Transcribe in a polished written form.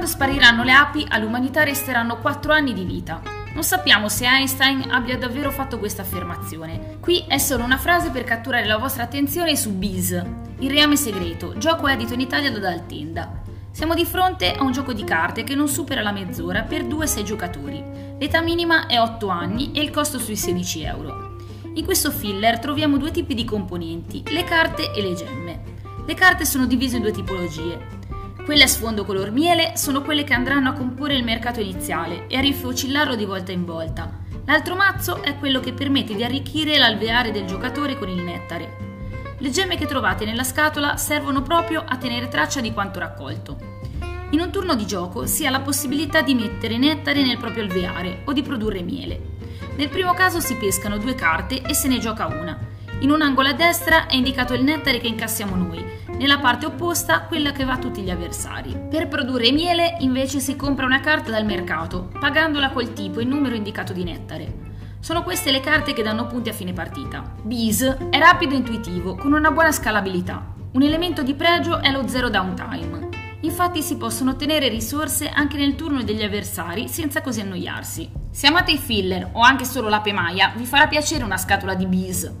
Quando spariranno le api, all'umanità resteranno 4 anni di vita. Non sappiamo se Einstein abbia davvero fatto questa affermazione. Qui è solo una frase per catturare la vostra attenzione su Bees, il reame segreto, gioco edito in Italia da Dal Tenda. Siamo di fronte a un gioco di carte che non supera la mezz'ora per 2-6 giocatori. L'età minima è 8 anni e il costo sui €16. In questo filler troviamo 2 tipi di componenti, le carte e le gemme. Le carte sono divise in 2 tipologie. Quelle a sfondo color miele sono quelle che andranno a comporre il mercato iniziale e a rifocillarlo di volta in volta. L'altro mazzo è quello che permette di arricchire l'alveare del giocatore con il nettare. Le gemme che trovate nella scatola servono proprio a tenere traccia di quanto raccolto. In un turno di gioco si ha la possibilità di mettere nettare nel proprio alveare o di produrre miele. Nel primo caso si pescano 2 carte e se ne gioca una. In un angolo a destra è indicato il nettare che incassiamo noi, nella parte opposta quella che va a tutti gli avversari. Per produrre miele invece si compra una carta dal mercato, pagandola col tipo e numero indicato di nettare. Sono queste le carte che danno punti a fine partita. Bees è rapido e intuitivo, con una buona scalabilità. Un elemento di pregio è lo 0 downtime. Infatti si possono ottenere risorse anche nel turno degli avversari senza così annoiarsi. Se amate i filler o anche solo la Pemaia, vi farà piacere una scatola di Bees.